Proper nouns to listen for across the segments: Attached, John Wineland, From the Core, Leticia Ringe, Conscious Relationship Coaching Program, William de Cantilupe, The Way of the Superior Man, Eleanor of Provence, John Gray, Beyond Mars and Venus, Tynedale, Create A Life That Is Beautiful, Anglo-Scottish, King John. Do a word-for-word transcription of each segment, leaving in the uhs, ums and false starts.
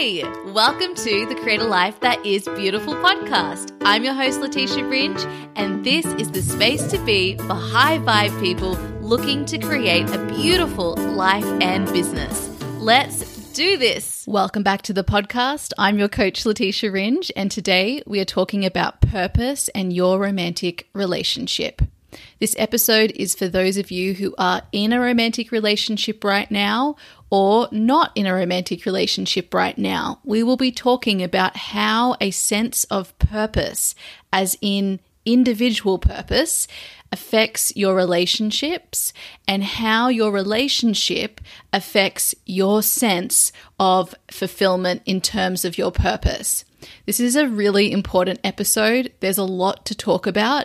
Hey, welcome to the Create A Life That Is Beautiful podcast. I'm your host, Leticia Ringe, and this is the space to be for high-vibe people looking to create a beautiful life and business. Let's do this. Welcome back to the podcast. I'm your coach, Leticia Ringe, and today we are talking about purpose and your romantic relationship. This episode is for those of you who are in a romantic relationship right now or not in a romantic relationship right now. We will be talking about how a sense of purpose, as in individual purpose, affects your relationships and how your relationship affects your sense of fulfillment in terms of your purpose. This is a really important episode. There's a lot to talk about.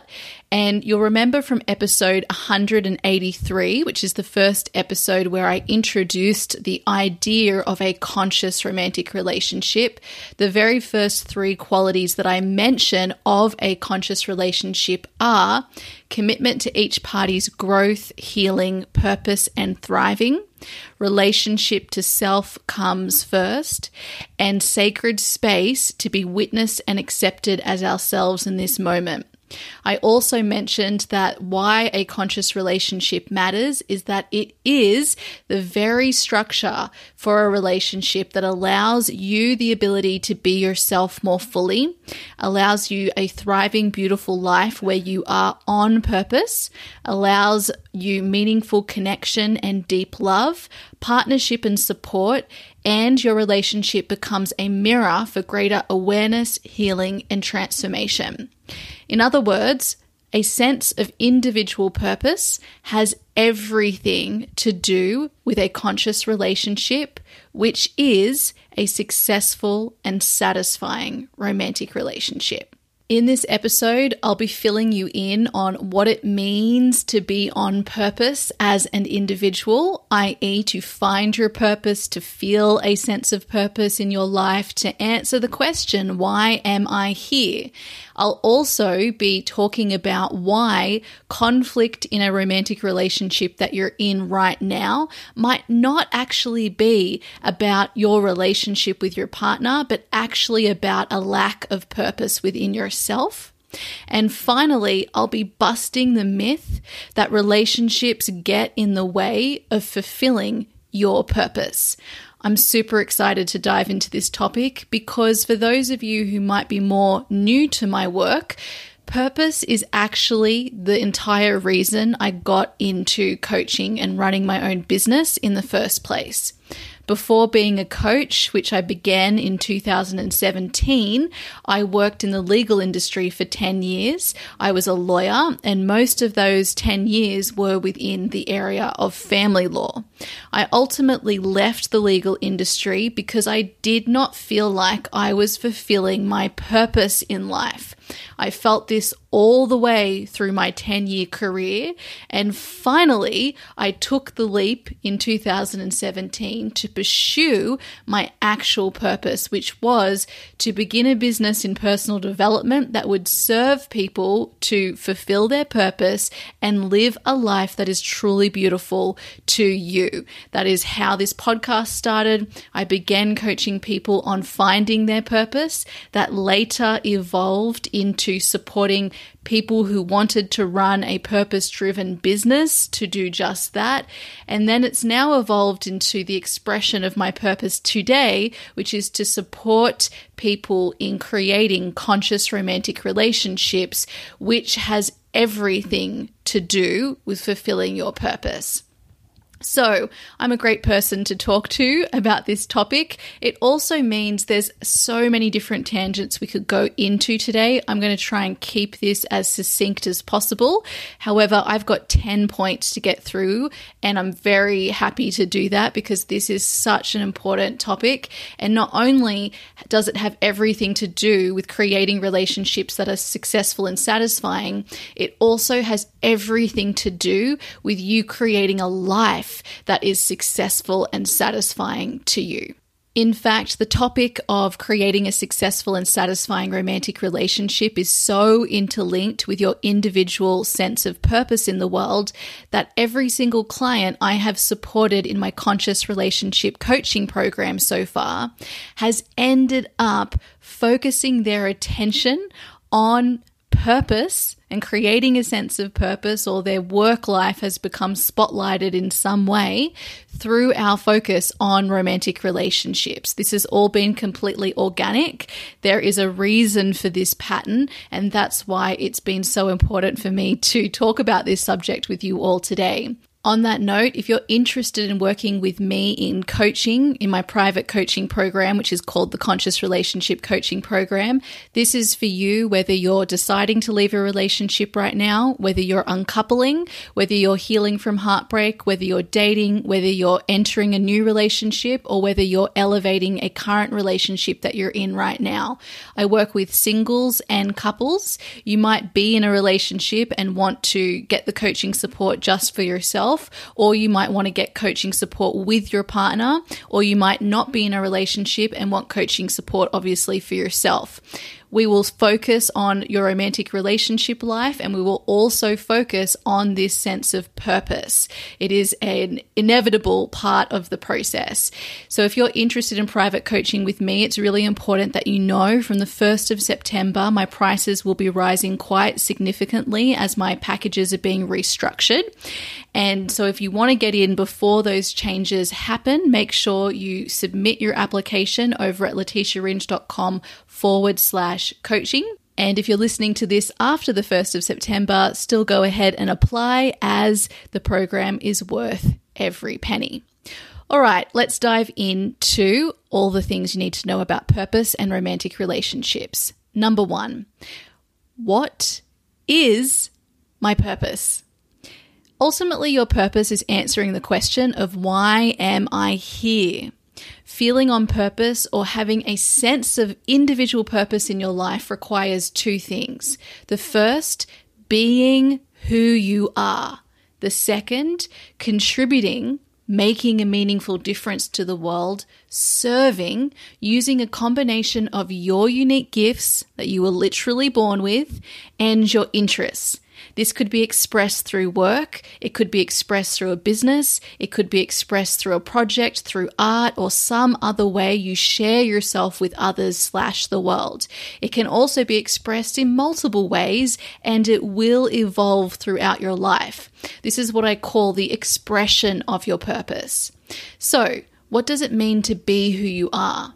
And you'll remember from episode one hundred eighty-three, which is the first episode where I introduced the idea of a conscious romantic relationship, the very first three qualities that I mention of a conscious relationship are commitment to each party's growth, healing, purpose, and thriving. Relationship to self comes first, and sacred space to be witnessed and accepted as ourselves in this moment. I also mentioned that why a conscious relationship matters is that it is the very structure for a relationship that allows you the ability to be yourself more fully, allows you a thriving, beautiful life where you are on purpose, allows you meaningful connection and deep love, partnership and support, and your relationship becomes a mirror for greater awareness, healing, and transformation. In other words, a sense of individual purpose has everything to do with a conscious relationship, which is a successful and satisfying romantic relationship. In this episode, I'll be filling you in on what it means to be on purpose as an individual, that is to find your purpose, to feel a sense of purpose in your life, to answer the question, why am I here? I'll also be talking about why conflict in a romantic relationship that you're in right now might not actually be about your relationship with your partner, but actually about a lack of purpose within yourself. Yourself. And finally, I'll be busting the myth that relationships get in the way of fulfilling your purpose. I'm super excited to dive into this topic because for those of you who might be more new to my work, purpose is actually the entire reason I got into coaching and running my own business in the first place. Before being a coach, which I began in two thousand seventeen, I worked in the legal industry for ten years. I was a lawyer, and most of those ten years were within the area of family law. I ultimately left the legal industry because I did not feel like I was fulfilling my purpose in life. I felt this all the way through my ten-year career, and finally, I took the leap in two thousand seventeen to pursue my actual purpose, which was to begin a business in personal development that would serve people to fulfill their purpose and live a life that is truly beautiful to you. That is how this podcast started. I began coaching people on finding their purpose that later evolved into supporting people who wanted to run a purpose-driven business to do just that. And then it's now evolved into the expression of my purpose today, which is to support people in creating conscious romantic relationships, which has everything to do with fulfilling your purpose. So I'm a great person to talk to about this topic. It also means there's so many different tangents we could go into today. I'm going to try and keep this as succinct as possible. However, I've got ten points to get through, and I'm very happy to do that because this is such an important topic. And not only does it have everything to do with creating relationships that are successful and satisfying, it also has everything to do with you creating a life that is successful and satisfying to you. In fact, the topic of creating a successful and satisfying romantic relationship is so interlinked with your individual sense of purpose in the world that every single client I have supported in my Conscious Relationship Coaching Program so far has ended up focusing their attention on purpose and creating a sense of purpose, or their work life has become spotlighted in some way through our focus on romantic relationships. This has all been completely organic. There is a reason for this pattern, and that's why it's been so important for me to talk about this subject with you all today. On that note, if you're interested in working with me in coaching, in my private coaching program, which is called the Conscious Relationship Coaching Program, this is for you, whether you're deciding to leave a relationship right now, whether you're uncoupling, whether you're healing from heartbreak, whether you're dating, whether you're entering a new relationship, or whether you're elevating a current relationship that you're in right now. I work with singles and couples. You might be in a relationship and want to get the coaching support just for yourself, or you might want to get coaching support with your partner, or you might not be in a relationship and want coaching support, obviously, for yourself. We will focus on your romantic relationship life, and we will also focus on this sense of purpose. It is an inevitable part of the process. So if you're interested in private coaching with me, it's really important that you know from the first of September, my prices will be rising quite significantly as my packages are being restructured. And so if you want to get in before those changes happen, make sure you submit your application over at leticiaringe.com forward slash coaching. And if you're listening to this after the first of September, still go ahead and apply, as the program is worth every penny. All right, let's dive into all the things you need to know about purpose and romantic relationships. Number one, what is my purpose? Ultimately, your purpose is answering the question of why am I here? Feeling on purpose, or having a sense of individual purpose in your life, requires two things. The first, being who you are. The second, contributing, making a meaningful difference to the world, serving, using a combination of your unique gifts that you were literally born with and your interests. This could be expressed through work, it could be expressed through a business, it could be expressed through a project, through art, or some other way you share yourself with others slash the world. It can also be expressed in multiple ways, and it will evolve throughout your life. This is what I call the expression of your purpose. So, what does it mean to be who you are?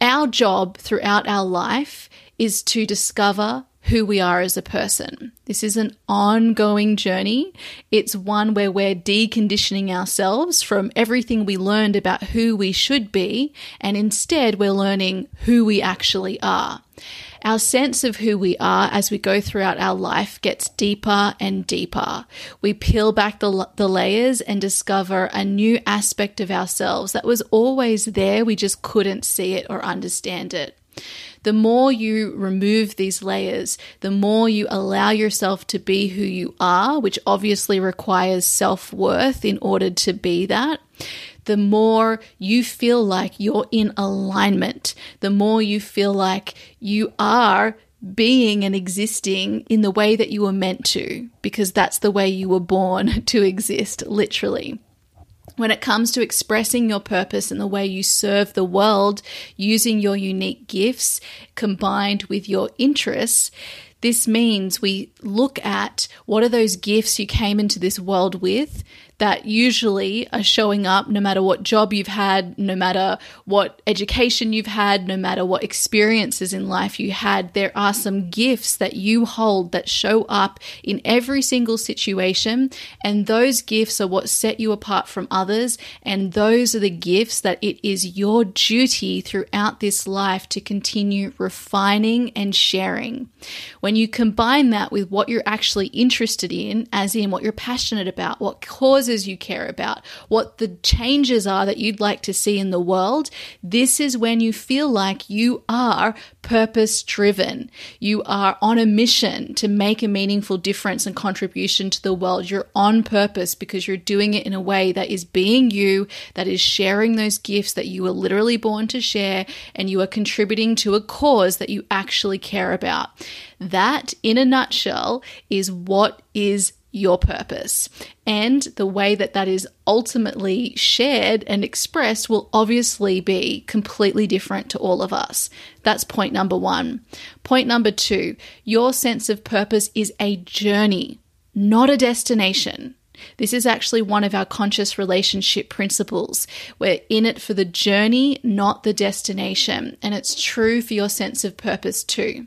Our job throughout our life is to discover who we are as a person. This is an ongoing journey. It's one where we're deconditioning ourselves from everything we learned about who we should be, and instead we're learning who we actually are. Our sense of who we are as we go throughout our life gets deeper and deeper. We peel back the, the layers and discover a new aspect of ourselves that was always there, we just couldn't see it or understand it. The more you remove these layers, the more you allow yourself to be who you are, which obviously requires self-worth in order to be that, the more you feel like you're in alignment, the more you feel like you are being and existing in the way that you were meant to, because that's the way you were born to exist, literally. When it comes to expressing your purpose and the way you serve the world using your unique gifts combined with your interests, this means we look at what are those gifts you came into this world with that usually are showing up no matter what job you've had, no matter what education you've had, no matter what experiences in life you had. There are some gifts that you hold that show up in every single situation, and those gifts are what set you apart from others, and those are the gifts that it is your duty throughout this life to continue refining and sharing. When you combine that with what you're actually interested in, as in what you're passionate about, what causes causes you care about, what the changes are that you'd like to see in the world, this is when you feel like you are purpose-driven. You are on a mission to make a meaningful difference and contribution to the world. You're on purpose because you're doing it in a way that is being you, that is sharing those gifts that you were literally born to share, and you are contributing to a cause that you actually care about. That, in a nutshell, is what is your purpose. And the way that that is ultimately shared and expressed will obviously be completely different to all of us. That's point number one. Point number two, your sense of purpose is a journey, not a destination. This is actually one of our conscious relationship principles. We're in it for the journey, not the destination. And it's true for your sense of purpose too.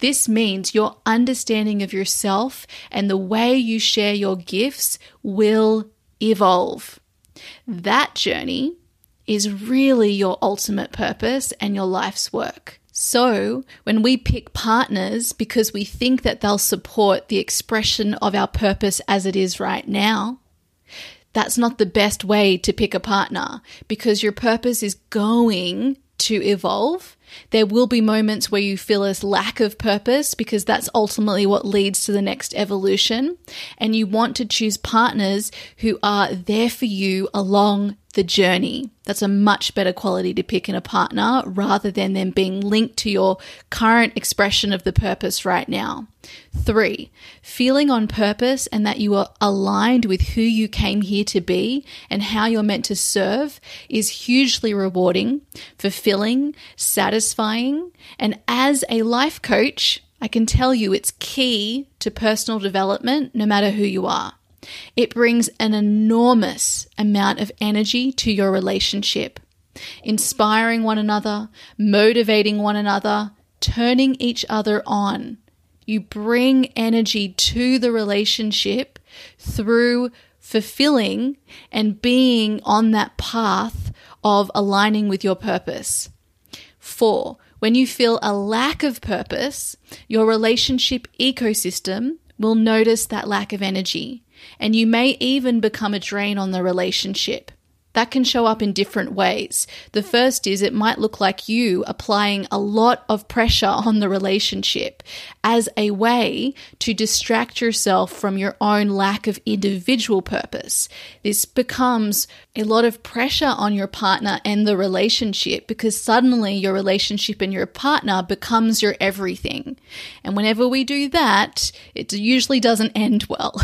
This means your understanding of yourself and the way you share your gifts will evolve. That journey is really your ultimate purpose and your life's work. So when we pick partners because we think that they'll support the expression of our purpose as it is right now, that's not the best way to pick a partner, because your purpose is going to evolve. There will be moments where you feel this lack of purpose, because that's ultimately what leads to the next evolution. And you want to choose partners who are there for you along the journey. That's a much better quality to pick in a partner, rather than them being linked to your current expression of the purpose right now. Three, feeling on purpose and that you are aligned with who you came here to be and how you're meant to serve is hugely rewarding, fulfilling, satisfying. And as a life coach, I can tell you it's key to personal development, no matter who you are. It brings an enormous amount of energy to your relationship, inspiring one another, motivating one another, turning each other on. You bring energy to the relationship through fulfilling and being on that path of aligning with your purpose. Four, when you feel a lack of purpose, your relationship ecosystem will notice that lack of energy. And you may even become a drain on the relationship. That can show up in different ways. The first is it might look like you applying a lot of pressure on the relationship as a way to distract yourself from your own lack of individual purpose. This becomes a lot of pressure on your partner and the relationship, because suddenly your relationship and your partner becomes your everything. And whenever we do that, it usually doesn't end well.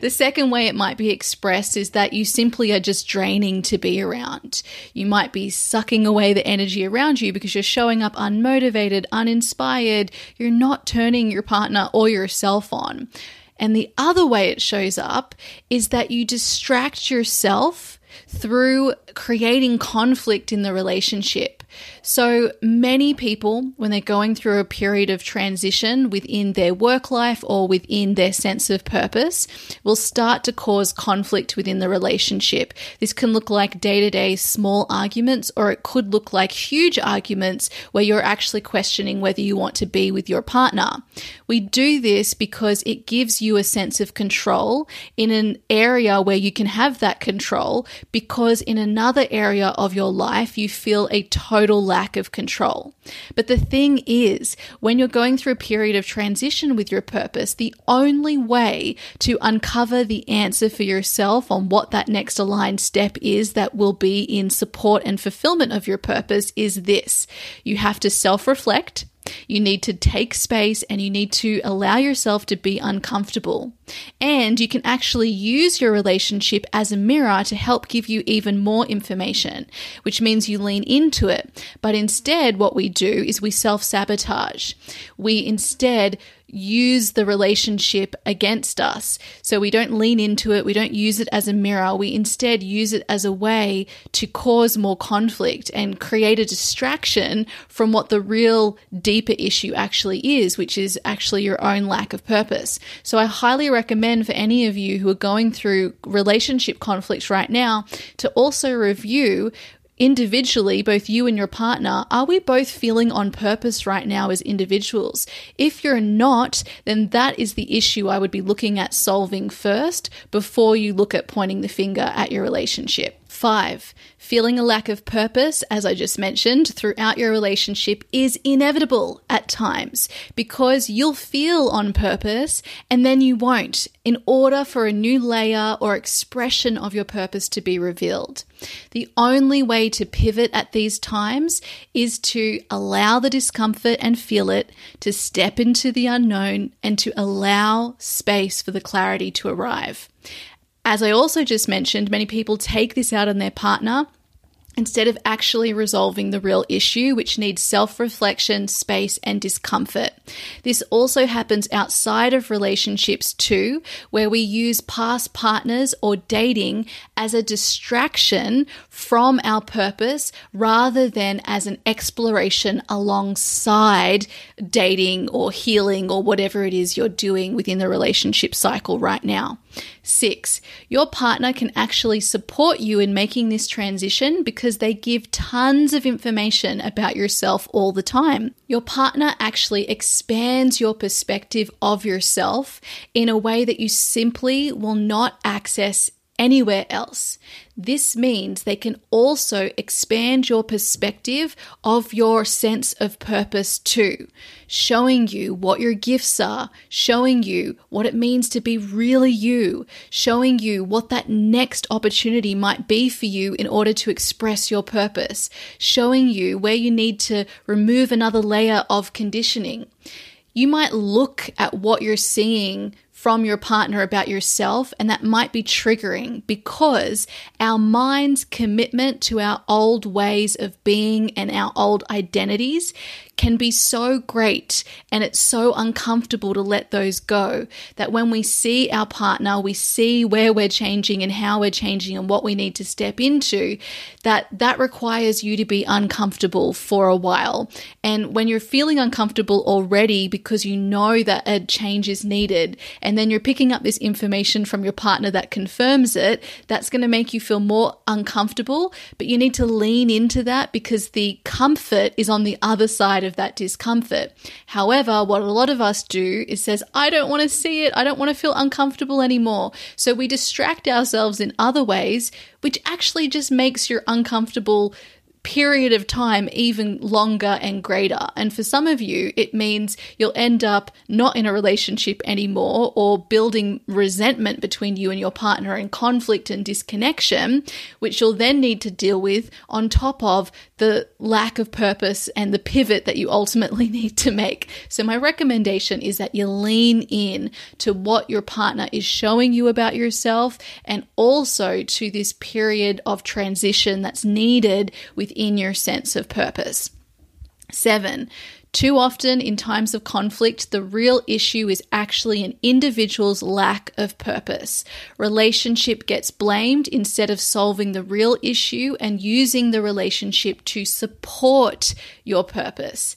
The second way it might be expressed is that you simply are just draining to be around. You might be sucking away the energy around you because you're showing up unmotivated, uninspired. You're not turning your partner or yourself on. And the other way it shows up is that you distract yourself through creating conflict in the relationship. So many people, when they're going through a period of transition within their work life or within their sense of purpose, will start to cause conflict within the relationship. This can look like day-to-day small arguments, or it could look like huge arguments where you're actually questioning whether you want to be with your partner. We do this because it gives you a sense of control in an area where you can have that control, because in another area of your life, you feel a total lack of control. But the thing is, when you're going through a period of transition with your purpose, the only way to uncover the answer for yourself on what that next aligned step is that will be in support and fulfillment of your purpose is this. You have to self-reflect. You need to take space, and you need to allow yourself to be uncomfortable. And you can actually use your relationship as a mirror to help give you even more information, which means you lean into it. But instead, what we do is we self-sabotage. We instead use the relationship against us. So we don't lean into it. We don't use it as a mirror. We instead use it as a way to cause more conflict and create a distraction from what the real deeper issue actually is, which is actually your own lack of purpose. So I highly recommend for any of you who are going through relationship conflicts right now to also review individually, both you and your partner, are we both feeling on purpose right now as individuals? If you're not, then that is the issue I would be looking at solving first before you look at pointing the finger at your relationship. Five, feeling a lack of purpose, as I just mentioned, throughout your relationship is inevitable at times because you'll feel on purpose and then you won't, in order for a new layer or expression of your purpose to be revealed. The only way to pivot at these times is to allow the discomfort and feel it, to step into the unknown, and to allow space for the clarity to arrive. As I also just mentioned, many people take this out on their partner instead of actually resolving the real issue, which needs self-reflection, space, and discomfort. This also happens outside of relationships too, where we use past partners or dating as a distraction from our purpose rather than as an exploration alongside dating or healing or whatever it is you're doing within the relationship cycle right now. Six, your partner can actually support you in making this transition because they give tons of information about yourself all the time. Your partner actually expands your perspective of yourself in a way that you simply will not access anywhere else. This means they can also expand your perspective of your sense of purpose too, showing you what your gifts are, showing you what it means to be really you, showing you what that next opportunity might be for you in order to express your purpose, showing you where you need to remove another layer of conditioning. You might look at what you're seeing from your partner about yourself, and that might be triggering because our mind's commitment to our old ways of being and our old identities can be so great, and it's so uncomfortable to let those go that when we see our partner, we see where we're changing and how we're changing and what we need to step into, that that requires you to be uncomfortable for a while. And when you're feeling uncomfortable already because you know that a change is needed, and And then you're picking up this information from your partner that confirms it, that's going to make you feel more uncomfortable, but you need to lean into that because the comfort is on the other side of that discomfort. However, what a lot of us do is says, I don't want to see it. I don't want to feel uncomfortable anymore. So we distract ourselves in other ways, which actually just makes your uncomfortable period of time even longer and greater. And for some of you, it means you'll end up not in a relationship anymore or building resentment between you and your partner and conflict and disconnection, which you'll then need to deal with on top of the lack of purpose and the pivot that you ultimately need to make. So my recommendation is that you lean in to what your partner is showing you about yourself and also to this period of transition that's needed with in your sense of purpose. Seven, too often in times of conflict, the real issue is actually an individual's lack of purpose. Relationship gets blamed instead of solving the real issue and using the relationship to support your purpose.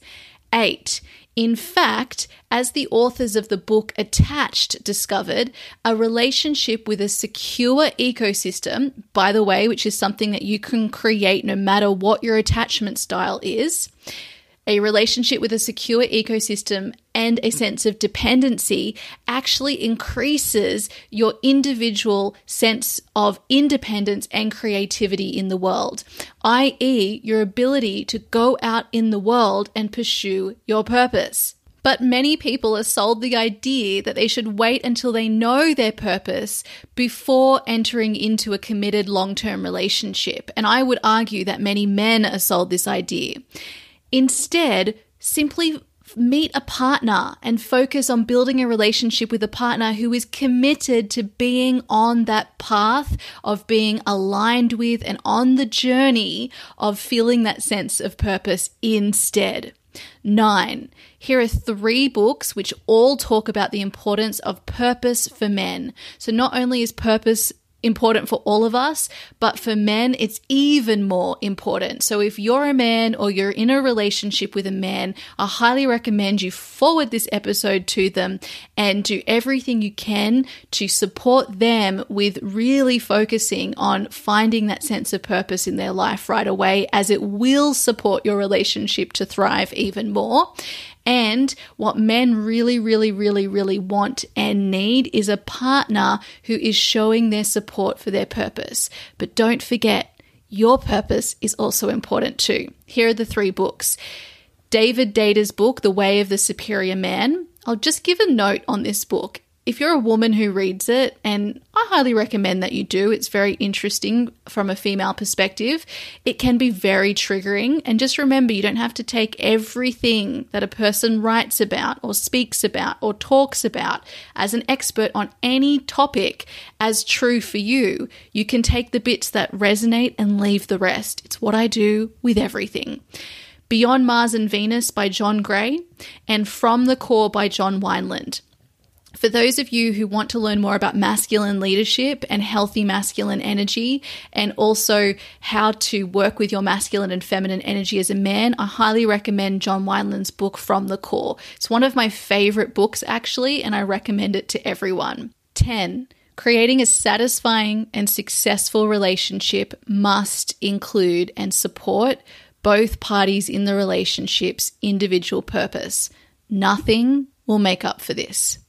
Eight, in fact, as the authors of the book Attached discovered, a relationship with a secure ecosystem, by the way, which is something that you can create no matter what your attachment style is, a relationship with a secure ecosystem and a sense of dependency actually increases your individual sense of independence and creativity in the world, that is, your ability to go out in the world and pursue your purpose. But many people are sold the idea that they should wait until they know their purpose before entering into a committed long-term relationship. And I would argue that many men are sold this idea. Instead, simply meet a partner and focus on building a relationship with a partner who is committed to being on that path of being aligned with and on the journey of feeling that sense of purpose instead. Nine, here are three books which all talk about the importance of purpose for men. So not only is purpose important for all of us, but for men, it's even more important. So if you're a man or you're in a relationship with a man, I highly recommend you forward this episode to them and do everything you can to support them with really focusing on finding that sense of purpose in their life right away, as it will support your relationship to thrive even more. And what men really, really, really, really want and need is a partner who is showing their support for their purpose. But don't forget, your purpose is also important too. Here are the three books. David Data's book, The Way of the Superior Man. I'll just give a note on this book. If you're a woman who reads it, and I highly recommend that you do, it's very interesting from a female perspective, it can be very triggering. And just remember, you don't have to take everything that a person writes about or speaks about or talks about as an expert on any topic as true for you. You can take the bits that resonate and leave the rest. It's what I do with everything. Beyond Mars and Venus by John Gray, and From the Core by John Wineland. For those of you who want to learn more about masculine leadership and healthy masculine energy, and also how to work with your masculine and feminine energy as a man, I highly recommend John Wineland's book, From the Core. It's one of my favorite books, actually, and I recommend it to everyone. ten. Creating a satisfying and successful relationship must include and support both parties in the relationship's individual purpose. Nothing will make up for this.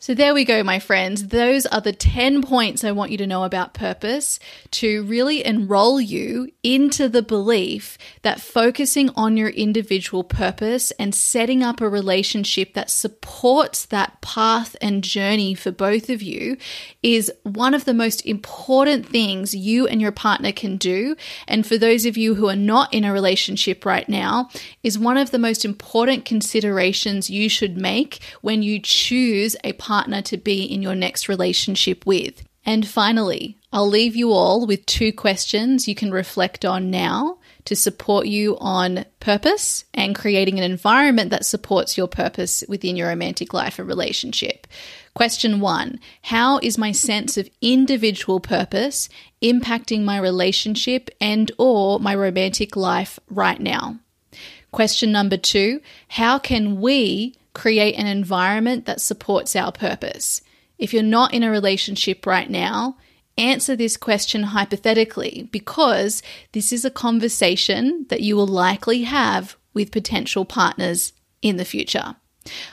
So there we go, my friends. Those are the ten points I want you to know about purpose to really enroll you into the belief that focusing on your individual purpose and setting up a relationship that supports that path and journey for both of you is one of the most important things you and your partner can do. And for those of you who are not in a relationship right now, is one of the most important considerations you should make when you choose a partner partner to be in your next relationship with. And finally, I'll leave you all with two questions you can reflect on now to support you on purpose and creating an environment that supports your purpose within your romantic life and relationship. Question one, how is my sense of individual purpose impacting my relationship and or my romantic life right now? Question number two, how can we create an environment that supports our purpose? If you're not in a relationship right now, answer this question hypothetically, because this is a conversation that you will likely have with potential partners in the future.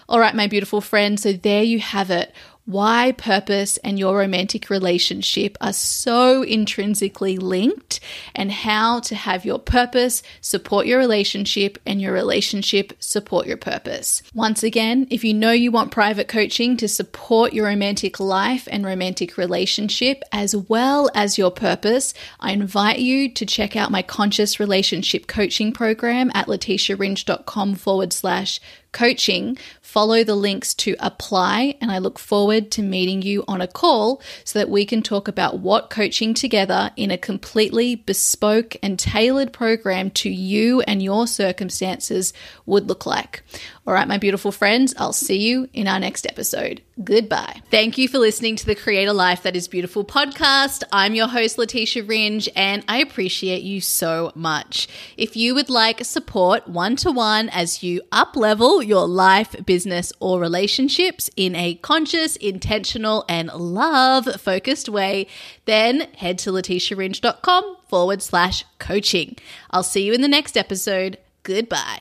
All right, my beautiful friend, so there you have it. Why purpose and your romantic relationship are so intrinsically linked, and how to have your purpose support your relationship and your relationship support your purpose. Once again, if you know you want private coaching to support your romantic life and romantic relationship as well as your purpose, I invite you to check out my Conscious Relationship Coaching Program at leticiaringe.com forward slash coaching. Follow the links to apply, and I look forward to meeting you on a call so that we can talk about what coaching together in a completely bespoke and tailored program to you and your circumstances would look like. All right, my beautiful friends, I'll see you in our next episode. Goodbye. Thank you for listening to the Create a Life That Is Beautiful podcast. I'm your host, Leticia Ringe, and I appreciate you so much. If you would like support one-to-one as you up-level your life, business, or relationships in a conscious, intentional, and love-focused way, then head to leticiaringe.com forward slash coaching. I'll see you in the next episode. Goodbye.